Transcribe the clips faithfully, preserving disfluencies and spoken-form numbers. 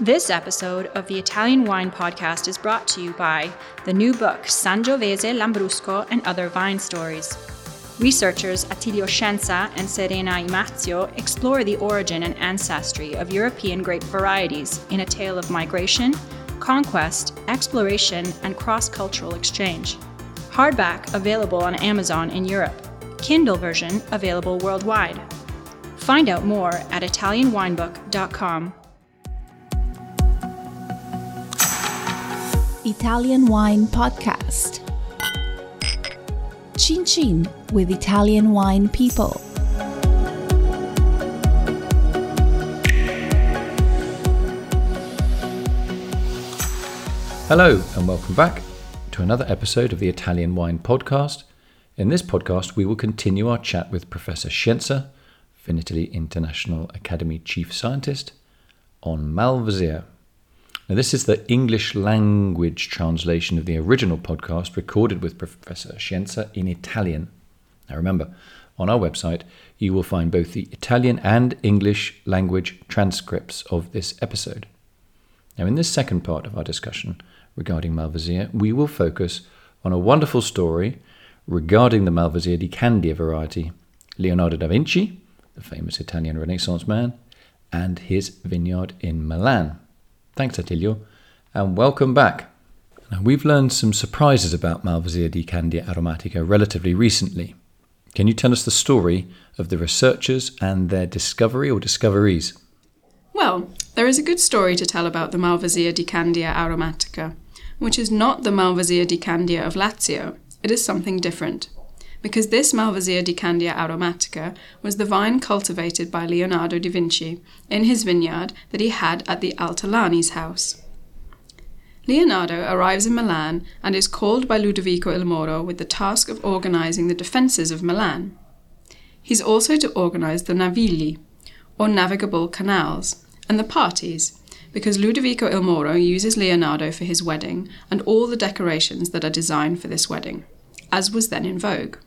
This episode of the Italian Wine Podcast is brought to you by the new book Sangiovese, Lambrusco and Other Vine Stories. Researchers Attilio Scienza and Serena Imazio explore the origin and ancestry of European grape varieties in a tale of migration, conquest, exploration, and cross-cultural exchange. Hardback available on Amazon in Europe. Kindle version available worldwide. Find out more at italian wine book dot com. Italian Wine Podcast. Chin Chin with Italian Wine People. Hello and welcome back to another episode of the Italian Wine Podcast. In this podcast we will continue our chat with Professor Scienza, Vinitaly International Academy Chief Scientist, on Malvasia. Now, this is the English language translation of the original podcast recorded with Professor Scienza in Italian. Now remember, on our website you will find both the Italian and English language transcripts of this episode. Now in this second part of our discussion regarding Malvasia, we will focus on a wonderful story regarding the Malvasia di Candia variety, Leonardo da Vinci, the famous Italian Renaissance man, and his vineyard in Milan. Thanks, Attilio, and welcome back. Now, we've learned some surprises about Malvasia di Candia Aromatica relatively recently. Can you tell us the story of the researchers and their discovery or discoveries? Well, there is a good story to tell about the Malvasia di Candia Aromatica, which is not the Malvasia di Candia of Lazio. It is something different, because this Malvasia di Candia Aromatica was the vine cultivated by Leonardo da Vinci in his vineyard that he had at the Altolani's house. Leonardo arrives in Milan and is called by Ludovico il Moro with the task of organizing the defenses of Milan. He's also to organize the navigli, or navigable canals, and the parties, because Ludovico il Moro uses Leonardo for his wedding and all the decorations that are designed for this wedding, as was then in vogue.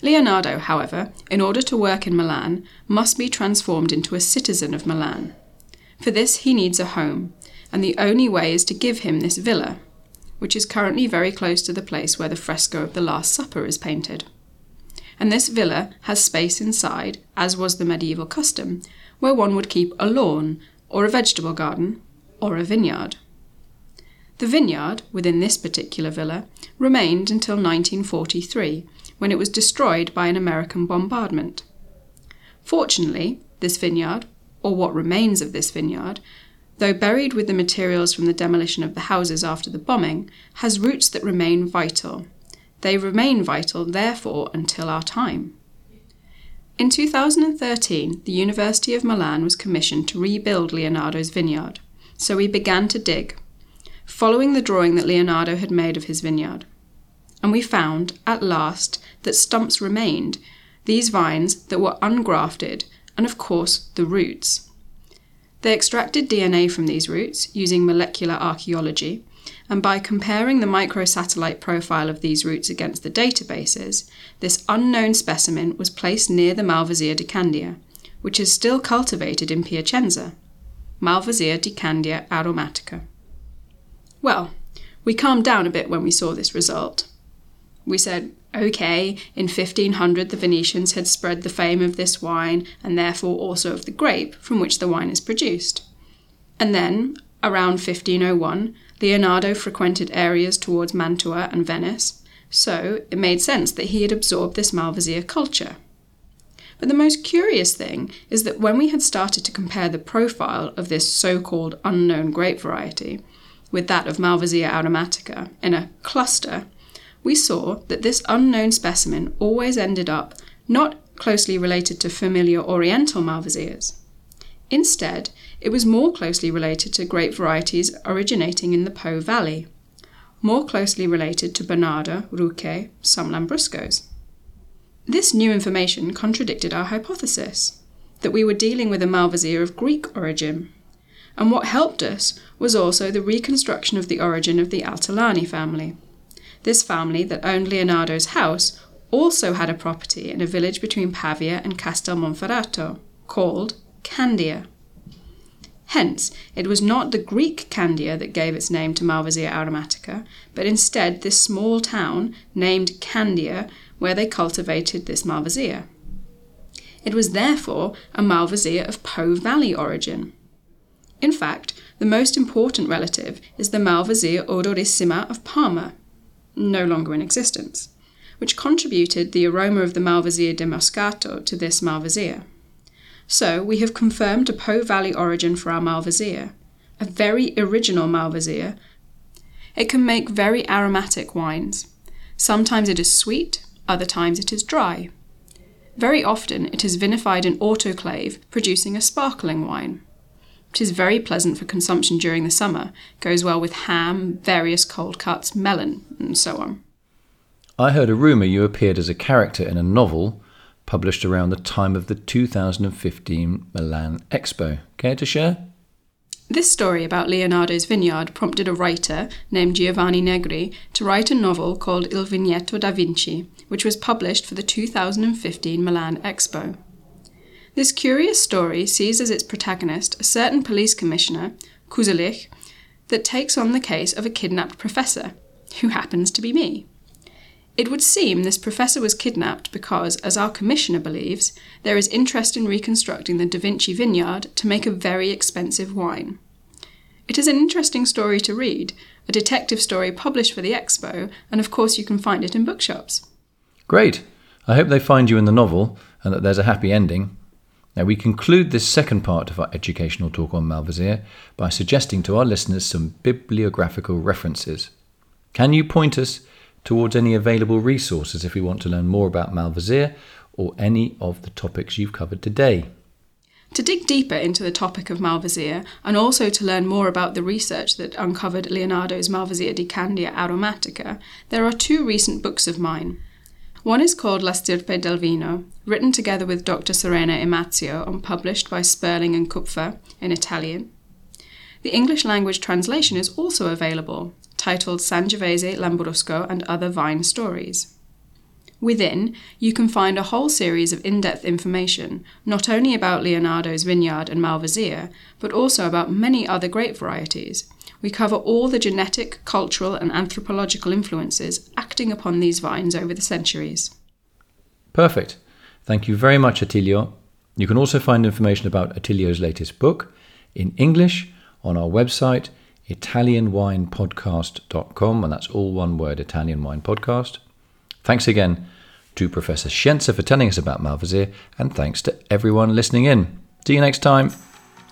Leonardo, however, in order to work in Milan, must be transformed into a citizen of Milan. For this he needs a home, and the only way is to give him this villa, which is currently very close to the place where the fresco of the Last Supper is painted. And this villa has space inside, as was the medieval custom, where one would keep a lawn, or a vegetable garden, or a vineyard. The vineyard, within this particular villa, remained until nineteen forty-three, when it was destroyed by an American bombardment. Fortunately, this vineyard, or what remains of this vineyard, though buried with the materials from the demolition of the houses after the bombing, has roots that remain vital. They remain vital, therefore, until our time. In two thousand thirteen, the University of Milan was commissioned to rebuild Leonardo's vineyard, so we began to dig, following the drawing that Leonardo had made of his vineyard. And we found, at last, that stumps remained, these vines that were ungrafted, and of course, the roots. They extracted D N A from these roots, using molecular archaeology, and by comparing the microsatellite profile of these roots against the databases, this unknown specimen was placed near the Malvasia di Candia, which is still cultivated in Piacenza, Malvasia di Candia Aromatica. Well, we calmed down a bit when we saw this result. We said, okay, in fifteen hundred the Venetians had spread the fame of this wine, and therefore also of the grape from which the wine is produced. And then, around fifteen oh one, Leonardo frequented areas towards Mantua and Venice, so it made sense that he had absorbed this Malvasia culture. But the most curious thing is that when we had started to compare the profile of this so-called unknown grape variety with that of Malvasia aromatica in a cluster, we saw that this unknown specimen always ended up not closely related to familiar Oriental Malvasias. Instead, it was more closely related to grape varieties originating in the Po Valley, more closely related to Bernarda, Ruque, some Lambruscos. This new information contradicted our hypothesis, that we were dealing with a Malvasia of Greek origin, and what helped us was also the reconstruction of the origin of the Altolani family. This family that owned Leonardo's house also had a property in a village between Pavia and Castel Monferrato, called Candia. Hence, it was not the Greek Candia that gave its name to Malvasia aromatica, but instead this small town named Candia where they cultivated this Malvasia. It was therefore a Malvasia of Po Valley origin. In fact, the most important relative is the Malvasia odorissima of Parma, no longer in existence, which contributed the aroma of the Malvasia di Moscato to this Malvasia. So we have confirmed a Po Valley origin for our Malvasia, a very original Malvasia. It can make very aromatic wines. Sometimes it is sweet, other times it is dry. Very often it is vinified in autoclave, producing a sparkling wine. It is very pleasant for consumption during the summer, goes well with ham, various cold cuts, melon, and so on. I heard a rumour you appeared as a character in a novel published around the time of the two thousand fifteen Milan Expo. Care to share? This story about Leonardo's vineyard prompted a writer named Giovanni Negri to write a novel called Il Vigneto da Vinci, which was published for the two thousand fifteen Milan Expo. This curious story sees as its protagonist a certain police commissioner, Kuzelich, that takes on the case of a kidnapped professor, who happens to be me. It would seem this professor was kidnapped because, as our commissioner believes, there is interest in reconstructing the Da Vinci vineyard to make a very expensive wine. It is an interesting story to read, a detective story published for the Expo, and of course you can find it in bookshops. Great! I hope they find you in the novel, and that there's a happy ending. Now we conclude this second part of our educational talk on Malvasia by suggesting to our listeners some bibliographical references. Can you point us towards any available resources if we want to learn more about Malvasia or any of the topics you've covered today? To dig deeper into the topic of Malvasia and also to learn more about the research that uncovered Leonardo's Malvasia di Candia Aromatica, there are two recent books of mine. One is called La Stirpe del Vino, written together with Doctor Serena Imazio and published by Sperling and Kupfer in Italian. The English language translation is also available, titled Sangiovese, Lambrusco and Other Vine Stories. Within, you can find a whole series of in-depth information, not only about Leonardo's vineyard and Malvasia, but also about many other grape varieties. We cover all the genetic, cultural and anthropological influences acting upon these vines over the centuries. Perfect. Thank you very much, Attilio. You can also find information about Attilio's latest book, in English, on our website, italian wine podcast dot com, and that's all one word, Italian Wine Podcast. Thanks again to Professor Scienza for telling us about Malvasia, and thanks to everyone listening in. See you next time.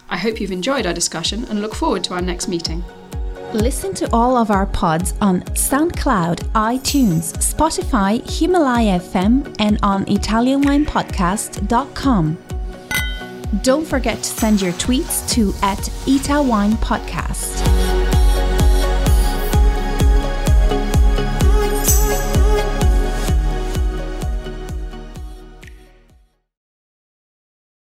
I hope you've enjoyed our discussion and look forward to our next meeting. Listen to all of our pods on SoundCloud, iTunes, Spotify, Himalaya F M, and on italian wine podcast dot com. Don't forget to send your tweets to at Ita Wine Podcast.